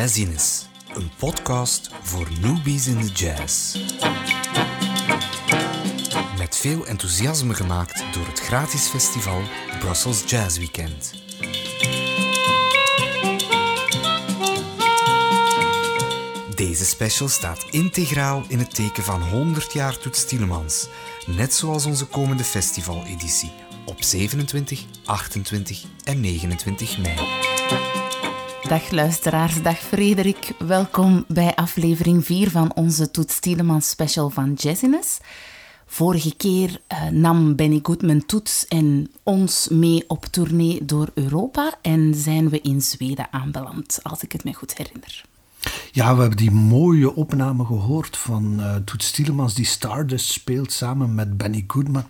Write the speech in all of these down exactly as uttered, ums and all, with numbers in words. Jazziness, een podcast voor newbies in de jazz. Met veel enthousiasme gemaakt door het gratis festival Brussels Jazz Weekend. Deze special staat integraal in het teken van honderd jaar Toots Thielemans, net zoals onze komende festivaleditie op zevenentwintig, achtentwintig en negenentwintig mei. Dag luisteraars, dag Frederik. Welkom bij aflevering vier van onze Toots Thielemans special van Jazziness. Vorige keer uh, nam Benny Goodman Toots en ons mee op tournee door Europa en zijn we in Zweden aanbeland, als ik het me goed herinner. Ja, we hebben die mooie opname gehoord van uh, Toots Thielemans die Stardust speelt samen met Benny Goodman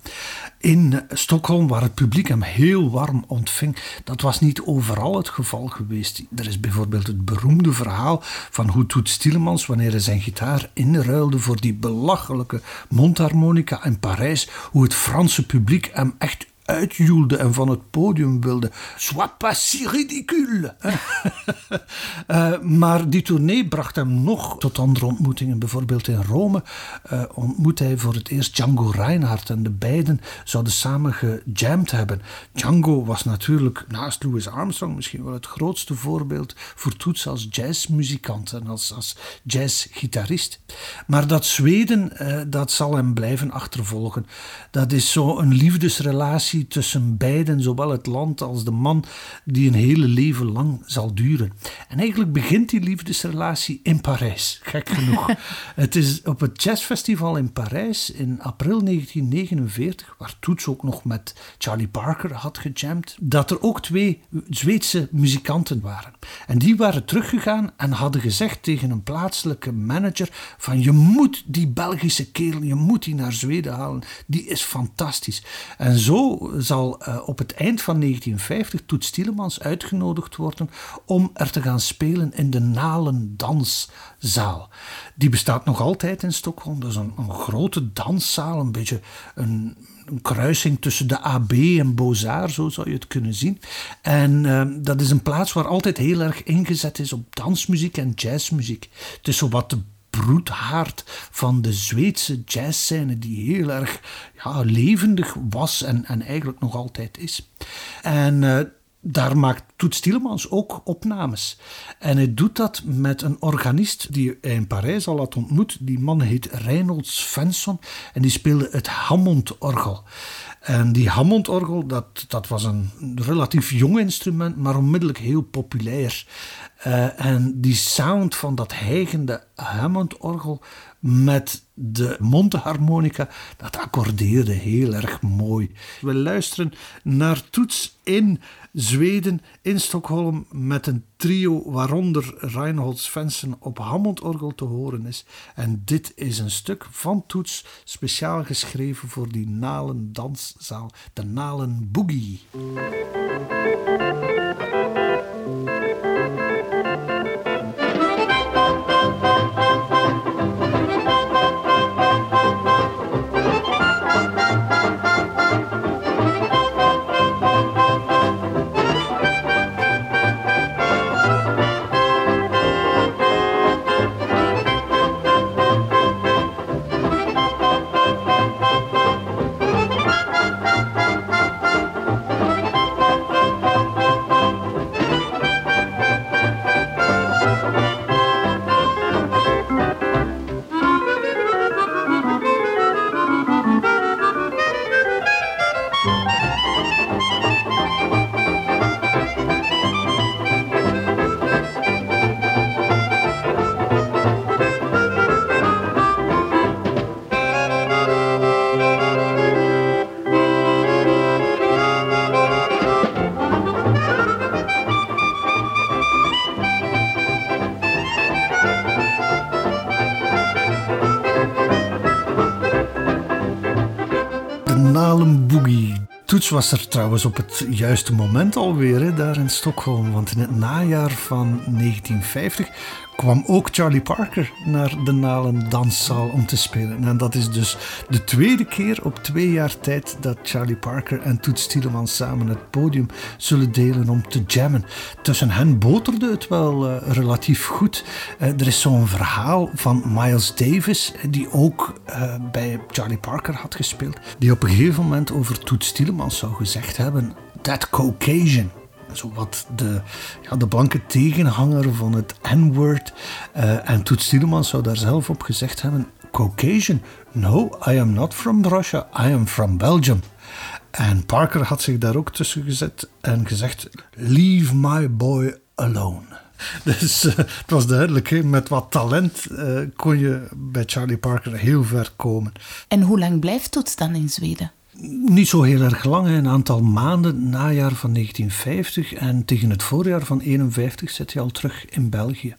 in uh, Stockholm, waar het publiek hem heel warm ontving. Dat was niet overal het geval geweest. Er is bijvoorbeeld het beroemde verhaal van hoe Toots Thielemans, wanneer hij zijn gitaar inruilde voor die belachelijke mondharmonica in Parijs, hoe het Franse publiek hem echt uitjoelde en van het podium wilde. Sois pas si ridicule. uh, maar die tournee bracht hem nog tot andere ontmoetingen. Bijvoorbeeld in Rome uh, ontmoette hij voor het eerst Django Reinhardt en de beiden zouden samen gejamd hebben. Django was natuurlijk naast Louis Armstrong misschien wel het grootste voorbeeld voor Toots als jazzmuzikant en als, als jazzgitarist. Maar dat Zweden, uh, dat zal hem blijven achtervolgen. Dat is zo'n liefdesrelatie tussen beiden, zowel het land als de man, die een hele leven lang zal duren. En eigenlijk begint die liefdesrelatie in Parijs, gek genoeg. Het is op het jazzfestival in Parijs in april negentien negenenveertig, waar Toots ook nog met Charlie Parker had gejamd, dat er ook twee Zweedse muzikanten waren. En die waren teruggegaan en hadden gezegd tegen een plaatselijke manager van: je moet die Belgische kerel, je moet die naar Zweden halen, die is fantastisch. En zo zal uh, op het eind van negentien vijftig Toots Thielemans uitgenodigd worden om er te gaan spelen in de Nalen danszaal. Die bestaat nog altijd in Stockholm. Dat is een, een grote danszaal, een beetje een, een kruising tussen de A B en Beaux-Arts, zo zou je het kunnen zien. En uh, dat is een plaats waar altijd heel erg ingezet is op dansmuziek en jazzmuziek. Het is zo wat de broedhaard van de Zweedse jazzscène die heel erg ja, levendig was en, en eigenlijk nog altijd is. En uh, daar maakt Toots Thielemans ook opnames. En hij doet dat met een organist die hij in Parijs al had ontmoet. Die man heet Reinhold Svensson en die speelde het Hammondorgel. En die Hammondorgel, dat, dat was een relatief jong instrument, maar onmiddellijk heel populair. Uh, en die sound van dat hijgende Hammondorgel met de mondharmonica, dat accordeerde heel erg mooi. We luisteren naar Toots in Zweden, in Stockholm, met een trio waaronder Reinhold Svensson op Hammondorgel te horen is. En dit is een stuk van Toots, speciaal geschreven voor die Nalen danszaal, de Nalen Boogie. Toots was er trouwens op het juiste moment alweer, hè, daar in Stockholm. Want in het najaar van negentien vijftig kwam ook Charlie Parker naar de Nalen danszaal om te spelen. En dat is dus de tweede keer op twee jaar tijd dat Charlie Parker en Toots Thielemans samen het podium zullen delen om te jammen. Tussen hen boterde het wel uh, relatief goed. Uh, er is zo'n verhaal van Miles Davis, die ook uh, bij Charlie Parker had gespeeld, die op een gegeven moment over Toots Thielemans zou gezegd hebben: "That Caucasian." Zowat de, ja, de blanke tegenhanger van het N-word. Uh, en Toots Thielemans zou daar zelf op gezegd hebben: "Caucasian? No, I am not from Russia. I am from Belgium." En Parker had zich daar ook tussen gezet en gezegd: "Leave my boy alone." Dus uh, het was duidelijk, he? Met wat talent uh, kon je bij Charlie Parker heel ver komen. En hoe lang blijft Toots dan in Zweden? Niet zo heel erg lang, een aantal maanden, najaar van negentien vijftig. En tegen het voorjaar van eenenvijftig zit hij al terug in België.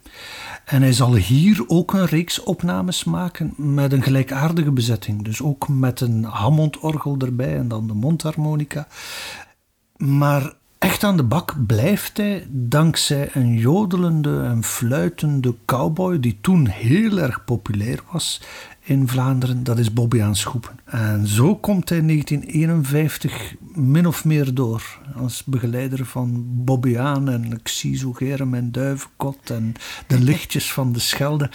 En hij zal hier ook een reeks opnames maken met een gelijkaardige bezetting. Dus ook met een Hammondorgel erbij en dan de mondharmonica. Maar echt aan de bak blijft hij dankzij een jodelende en fluitende cowboy die toen heel erg populair was in Vlaanderen, dat is Bobbejaan Schoepen. En zo komt hij in negentien eenenvijftig min of meer door als begeleider van Bobbejaan en Lexie Zoegerem en Duivenkot en de lichtjes van de Schelde.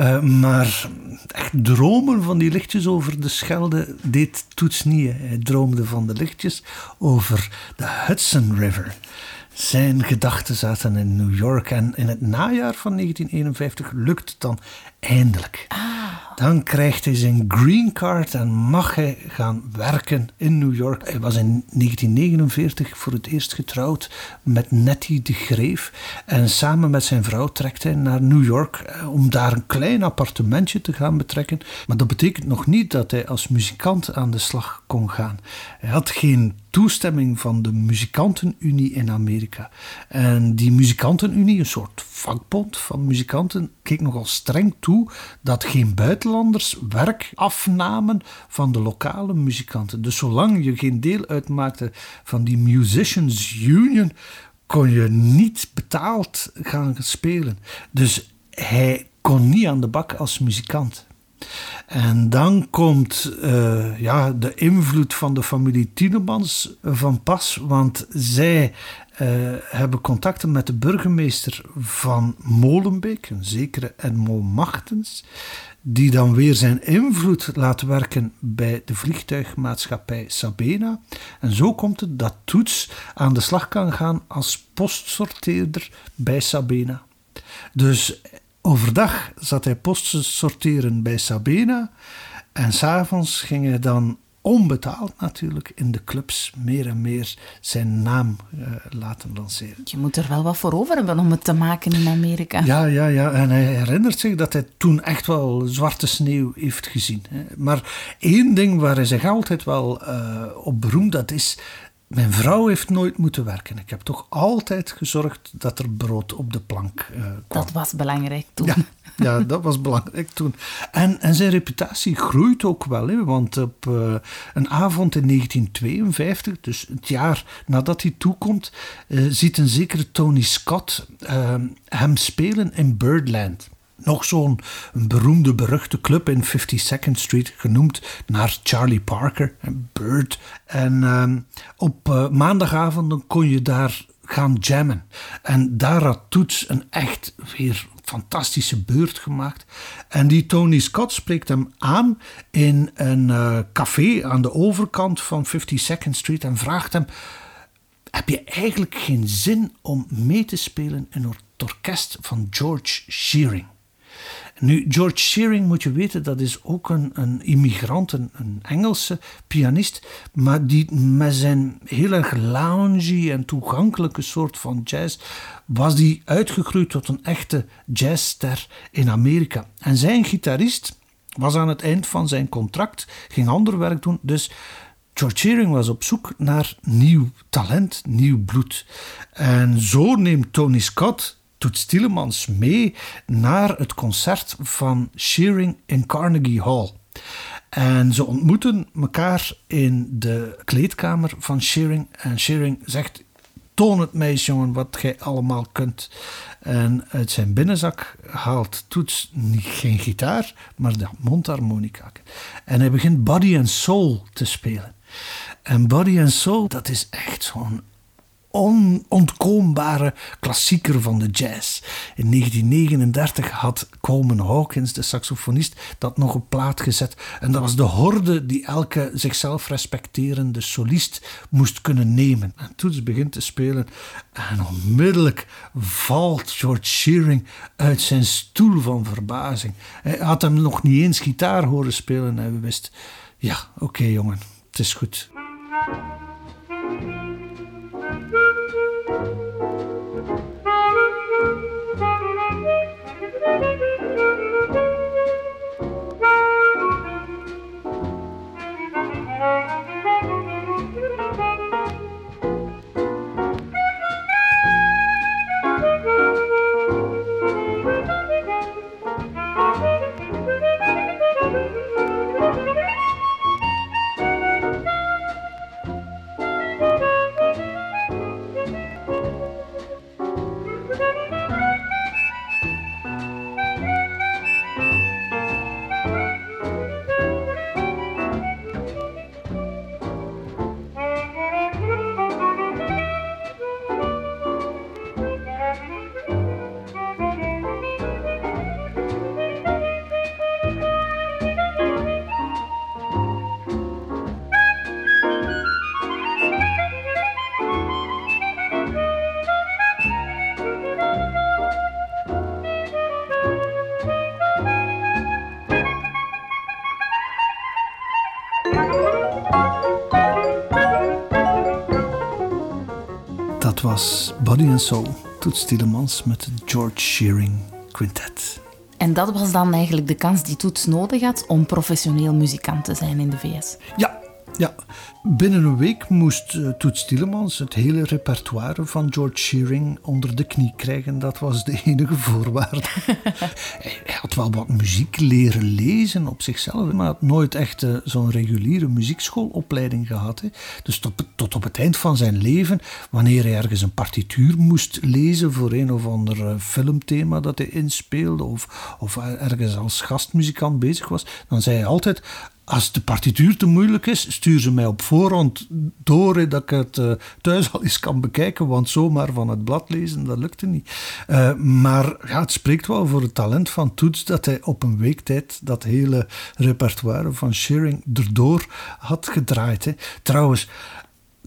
Uh, maar echt dromen van die lichtjes over de Schelde deed Toots niet. Hij droomde van de lichtjes over de Hudson River. Zijn gedachten zaten in New York en in het najaar van negentien eenenvijftig lukt het dan eindelijk. Dan krijgt hij zijn green card en mag hij gaan werken in New York. Hij was in negentien negenenveertig voor het eerst getrouwd met Nettie de Greef. En samen met zijn vrouw trekt hij naar New York om daar een klein appartementje te gaan betrekken. Maar dat betekent nog niet dat hij als muzikant aan de slag kon gaan. Hij had geen toestemming van de Muzikantenunie in Amerika. En die Muzikantenunie, een soort vakbond van muzikanten, keek nogal streng toe dat geen buitenlanders werk afnamen van de lokale muzikanten. Dus zolang je geen deel uitmaakte van die Musicians Union, kon je niet betaald gaan spelen. Dus hij kon niet aan de bak als muzikant. En dan komt uh, ja, de invloed van de familie Thielemans van pas, want zij uh, hebben contacten met de burgemeester van Molenbeek, een zekere Edmond Machtens, die dan weer zijn invloed laat werken bij de vliegtuigmaatschappij Sabena. En zo komt het dat Toots aan de slag kan gaan als postsorteerder bij Sabena. Dus overdag zat hij posten sorteren bij Sabena en 's avonds ging hij dan onbetaald natuurlijk in de clubs meer en meer zijn naam uh, laten lanceren. Je moet er wel wat voor over hebben om het te maken in Amerika. Ja, ja, ja. En hij herinnert zich dat hij toen echt wel zwarte sneeuw heeft gezien. Hè. Maar één ding waar hij zich altijd wel uh, op beroemd, dat is: "Mijn vrouw heeft nooit moeten werken. Ik heb toch altijd gezorgd dat er brood op de plank uh, kwam." Dat was belangrijk toen. Ja, ja, dat was belangrijk toen. En, en zijn reputatie groeit ook wel. Hè, want op uh, een avond in negentien tweeënvijftig, dus het jaar nadat hij toekomt, uh, ziet een zekere Tony Scott uh, hem spelen in Birdland. Nog zo'n beroemde, beruchte club in fifty-second Street, genoemd naar Charlie Parker en Bird. En uh, op uh, maandagavonden kon je daar gaan jammen. En daar had Toots een echt weer fantastische beurt gemaakt. En die Tony Scott spreekt hem aan in een uh, café aan de overkant van fifty-second Street en vraagt hem: "Heb je eigenlijk geen zin om mee te spelen in het orkest van George Shearing?" Nu, George Shearing, moet je weten, dat is ook een, een immigrant, een, een Engelse pianist, maar die met zijn heel erg loungy en toegankelijke soort van jazz was die uitgegroeid tot een echte jazzster in Amerika. En zijn gitarist was aan het eind van zijn contract, ging ander werk doen, dus George Shearing was op zoek naar nieuw talent, nieuw bloed. En zo neemt Tony Scott Toots Thielemans mee naar het concert van Shearing in Carnegie Hall. En ze ontmoeten elkaar in de kleedkamer van Shearing. En Shearing zegt: toon het mij, jongen, wat gij allemaal kunt. En uit zijn binnenzak haalt Toots geen gitaar, maar de mondharmonica. En hij begint Body and Soul te spelen. En Body and Soul, dat is echt zo'n onontkoombare klassieker van de jazz. In negentien negenendertig had Coleman Hawkins, de saxofonist, dat nog op plaat gezet. En dat was de horde die elke zichzelf respecterende solist moest kunnen nemen. En Toots begint te spelen en onmiddellijk valt George Shearing uit zijn stoel van verbazing. Hij had hem nog niet eens gitaar horen spelen en we wisten, ja, oké okay, jongen, het is goed. Was Body and Soul, Toots Thielemans met het George Shearing Quintet. En dat was dan eigenlijk de kans die Toots nodig had om professioneel muzikant te zijn in de V S? Ja, ja. Binnen een week moest Toots Thielemans het hele repertoire van George Shearing onder de knie krijgen. Dat was de enige voorwaarde. Hij had wel wat muziek leren lezen op zichzelf, maar had nooit echt zo'n reguliere muziekschoolopleiding gehad. Hè. Dus tot, tot op het eind van zijn leven, wanneer hij ergens een partituur moest lezen voor een of ander filmthema dat hij inspeelde of, of ergens als gastmuzikant bezig was, dan zei hij altijd: als de partituur te moeilijk is, stuur ze mij op voorhand door, dat ik het uh, thuis al eens kan bekijken, want zomaar van het blad lezen, dat lukte niet. Uh, maar ja, het spreekt wel voor het talent van Toots dat hij op een week tijd dat hele repertoire van Shearing erdoor had gedraaid. Hè. Trouwens,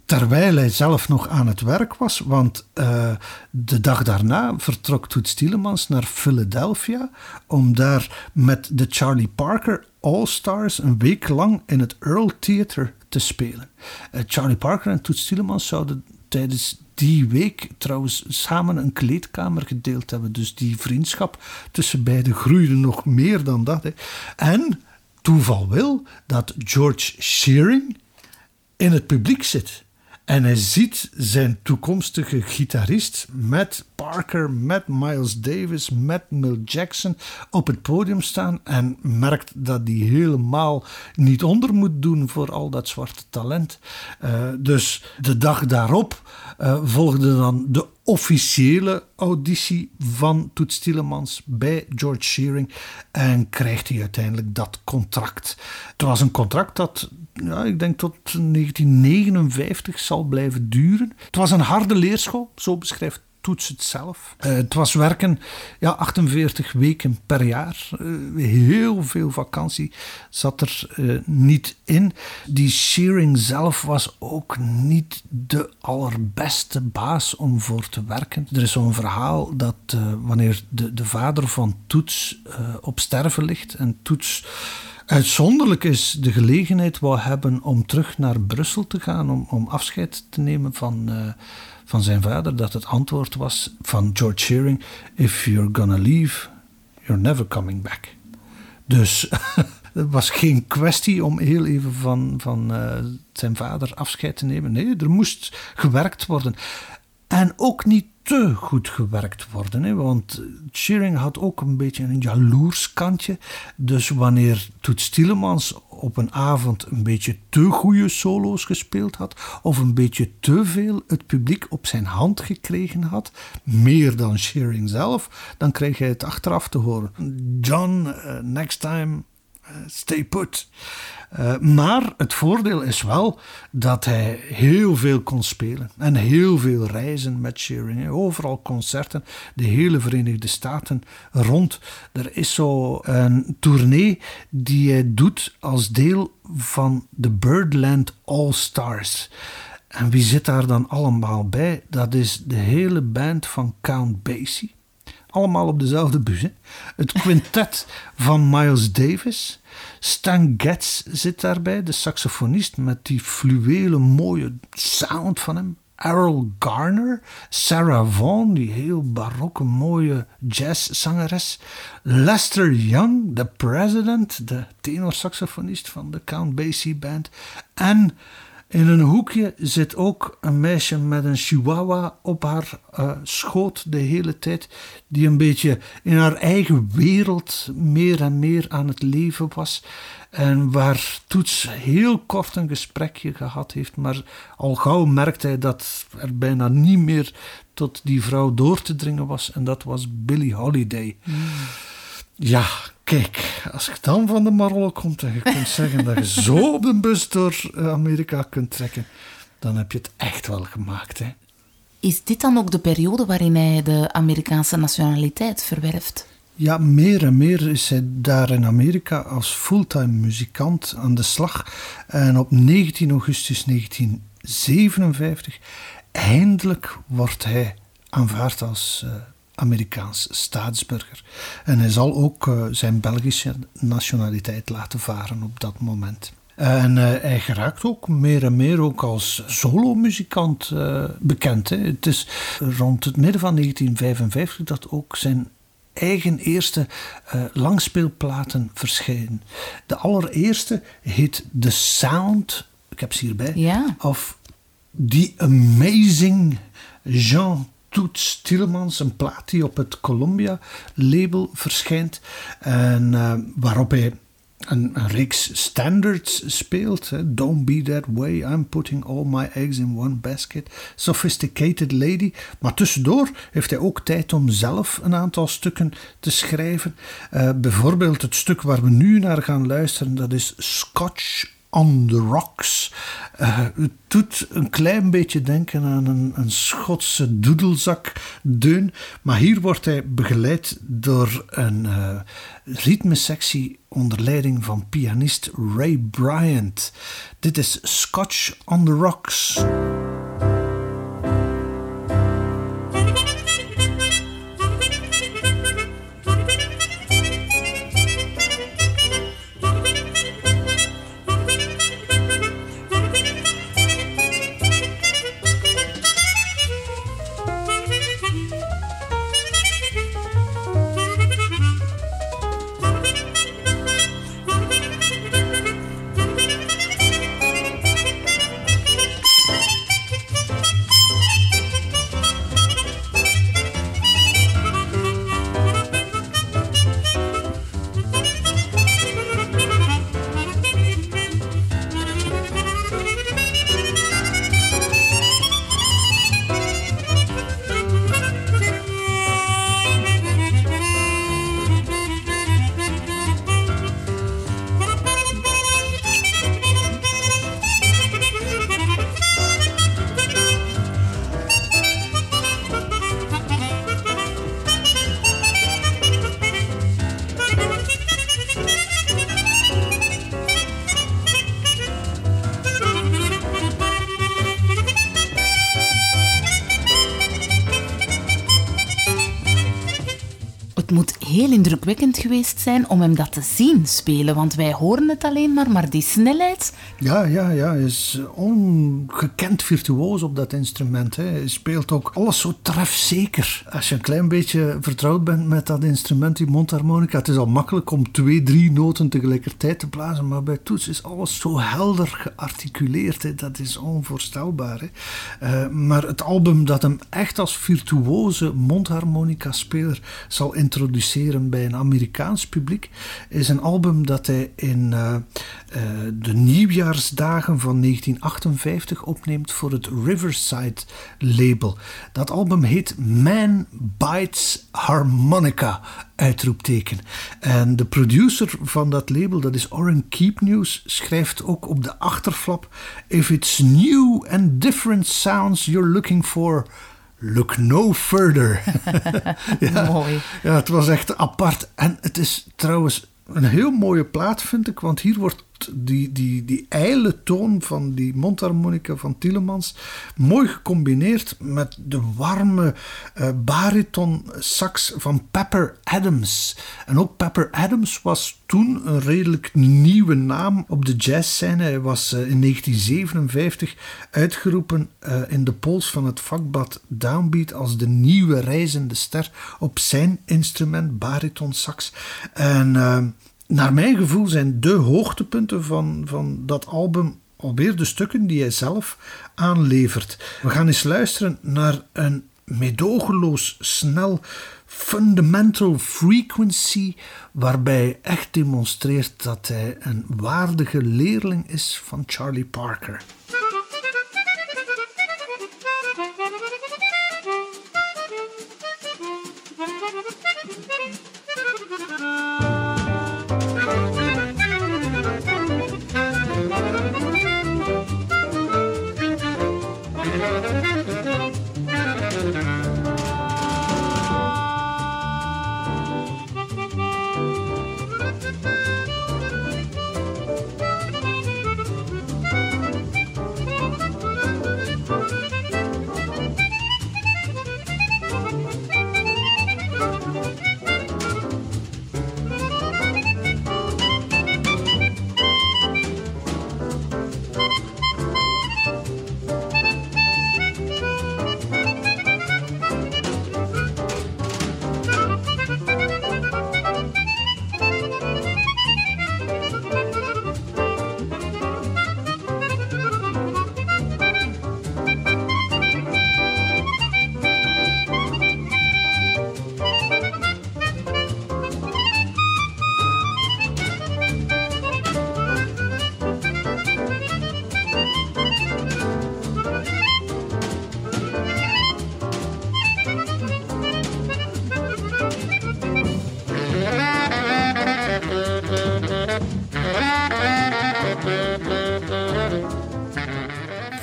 terwijl hij zelf nog aan het werk was, want uh, de dag daarna vertrok Toots Thielemans naar Philadelphia om daar met de Charlie Parker All-Stars een week lang in het Earl Theater te spelen. Uh, Charlie Parker en Toots Thielemans zouden tijdens die week trouwens samen een kleedkamer gedeeld hebben. Dus die vriendschap tussen beiden groeide nog meer dan dat. Hè. En toeval wil dat George Shearing in het publiek zit. En hij ziet zijn toekomstige gitarist met Parker, met Miles Davis, met Mil Jackson op het podium staan en merkt dat hij helemaal niet onder moet doen voor al dat zwarte talent. Uh, dus de dag daarop uh, volgde dan de officiële auditie van Toots Thielemans bij George Shearing en krijgt hij uiteindelijk dat contract. Het was een contract dat, ja, ik denk tot negentien negenenvijftig zal blijven duren. Het was een harde leerschool, zo beschrijft Toots het zelf. Uh, het was werken, ja, achtenveertig weken per jaar. Uh, heel veel vakantie zat er uh, niet in. Die Shearing zelf was ook niet de allerbeste baas om voor te werken. Er is zo'n verhaal dat uh, wanneer de, de vader van Toots uh, op sterven ligt en Toots uitzonderlijk is de gelegenheid wou hebben om terug naar Brussel te gaan om, om afscheid te nemen van, uh, van zijn vader, dat het antwoord was van George Shearing: if you're gonna leave, you're never coming back. Dus het was geen kwestie om heel even van, van uh, zijn vader afscheid te nemen. Nee, er moest gewerkt worden. En ook niet te goed gewerkt worden. Hè? Want Shearing had ook een beetje een jaloers kantje. Dus wanneer Toots Thielemans op een avond een beetje te goede solo's gespeeld had, of een beetje te veel het publiek op zijn hand gekregen had, meer dan Shearing zelf, dan kreeg hij het achteraf te horen. John, uh, next time... Uh, stay put. Uh, maar het voordeel is wel dat hij heel veel kon spelen. En heel veel reizen met Shearing. Overal concerten. De hele Verenigde Staten rond. Er is zo een tournee die hij doet als deel van de Birdland All Stars. En wie zit daar dan allemaal bij? Dat is de hele band van Count Basie. Allemaal op dezelfde bus. Hè? Het quintet van Miles Davis. Stan Getz zit daarbij, de saxofonist met die fluwele mooie sound van hem. Errol Garner. Sarah Vaughan, die heel barokke mooie jazzzangeres. Lester Young, de president, de tenorsaxofonist van de Count Basie Band. En in een hoekje zit ook een meisje met een chihuahua op haar uh, schoot de hele tijd. Die een beetje in haar eigen wereld meer en meer aan het leven was. En waar Toots heel kort een gesprekje gehad heeft. Maar al gauw merkte hij dat er bijna niet meer tot die vrouw door te dringen was. En dat was Billie Holiday. Mm. Ja, kijk, als je dan van de Marollen komt en je kunt zeggen dat je zo op een bus door Amerika kunt trekken, dan heb je het echt wel gemaakt, hè. Is dit dan ook de periode waarin hij de Amerikaanse nationaliteit verwerft? Ja, meer en meer is hij daar in Amerika als fulltime muzikant aan de slag. En op negentien augustus negentien zevenenvijftig, eindelijk wordt hij aanvaard als uh, Amerikaans staatsburger. En hij zal ook uh, zijn Belgische nationaliteit laten varen op dat moment. En uh, hij geraakt ook meer en meer ook als solomuzikant uh, bekend. Hè. Het is rond het midden van negentien vijfenvijftig dat ook zijn eigen eerste uh, langspeelplaten verschijnen. De allereerste heet The Sound, ik heb ze hierbij, ja. Of The Amazing Jean Toots Thielemans, een plaat die op het Columbia label verschijnt en uh, waarop hij een, een reeks standards speelt. Hè. Don't Be That Way, I'm Putting All My Eggs in One Basket, Sophisticated Lady. Maar tussendoor heeft hij ook tijd om zelf een aantal stukken te schrijven. Uh, bijvoorbeeld het stuk waar we nu naar gaan luisteren, dat is Scotch On the Rocks. Uh, het doet een klein beetje denken aan een, een Schotse doedelzakdeun. Maar hier wordt hij begeleid door een uh, ritmesectie onder leiding van pianist Ray Bryant. Dit is Scotch on the Rocks. moet heel indrukwekkend geweest zijn om hem dat te zien spelen, want wij horen het alleen maar, maar die snelheid... Ja, ja, ja, is ongekend virtuoos op dat instrument. Hè. Hij speelt ook alles zo trefzeker. Als je een klein beetje vertrouwd bent met dat instrument, die mondharmonica, het is al makkelijk om twee, drie noten tegelijkertijd te blazen, maar bij Toots is alles zo helder gearticuleerd. Hè. Dat is onvoorstelbaar. Hè. Uh, maar het album dat hem echt als virtuoze mondharmonica-speler zal introduceren bij een Amerikaans publiek, is een album dat hij in uh, uh, de nieuwjaarsdagen van negentien achtenvijftig opneemt voor het Riverside-label. Dat album heet Man Bites Harmonica, uitroepteken. En de producer van dat label, dat is Orrin Keepnews, schrijft ook op de achterflap: If it's new and different sounds you're looking for, look no further. Ja, mooi. Ja, het was echt apart. En het is trouwens een heel mooie plaat, vind ik, want hier wordt die, die, die ijle toon van die mondharmonica van Thielemans mooi gecombineerd met de warme uh, bariton sax van Pepper Adams. En ook Pepper Adams was toen een redelijk nieuwe naam op de jazzscène. Hij was uh, in negentien zevenenvijftig uitgeroepen uh, in de pols van het vakblad Downbeat als de nieuwe reizende ster op zijn instrument bariton sax. En uh, naar mijn gevoel zijn de hoogtepunten van, van dat album alweer de stukken die hij zelf aanlevert. We gaan eens luisteren naar een meedogenloos snel fundamental frequency, waarbij echt demonstreert dat hij een waardige leerling is van Charlie Parker.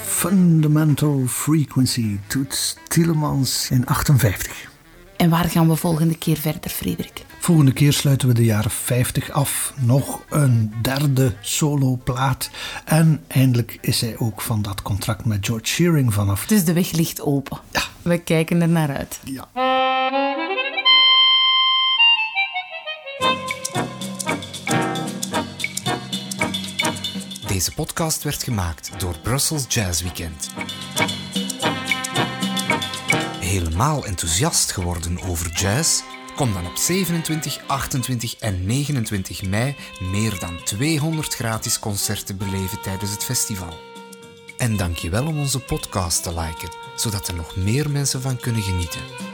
Fundamental Frequency, Toots Thielemans in achtenvijftig. En waar gaan we volgende keer verder, Frederik? Volgende keer sluiten we de jaren vijftig af. Nog een derde soloplaat. En eindelijk is hij ook van dat contract met George Shearing vanaf. Dus de weg ligt open. Ja. We kijken er naar uit. Ja. Deze podcast werd gemaakt door Brussels Jazz Weekend. Helemaal enthousiast geworden over jazz? Kom dan op zevenentwintig, achtentwintig en negenentwintig mei meer dan tweehonderd gratis concerten beleven tijdens het festival. En dank je wel om onze podcast te liken, zodat er nog meer mensen van kunnen genieten.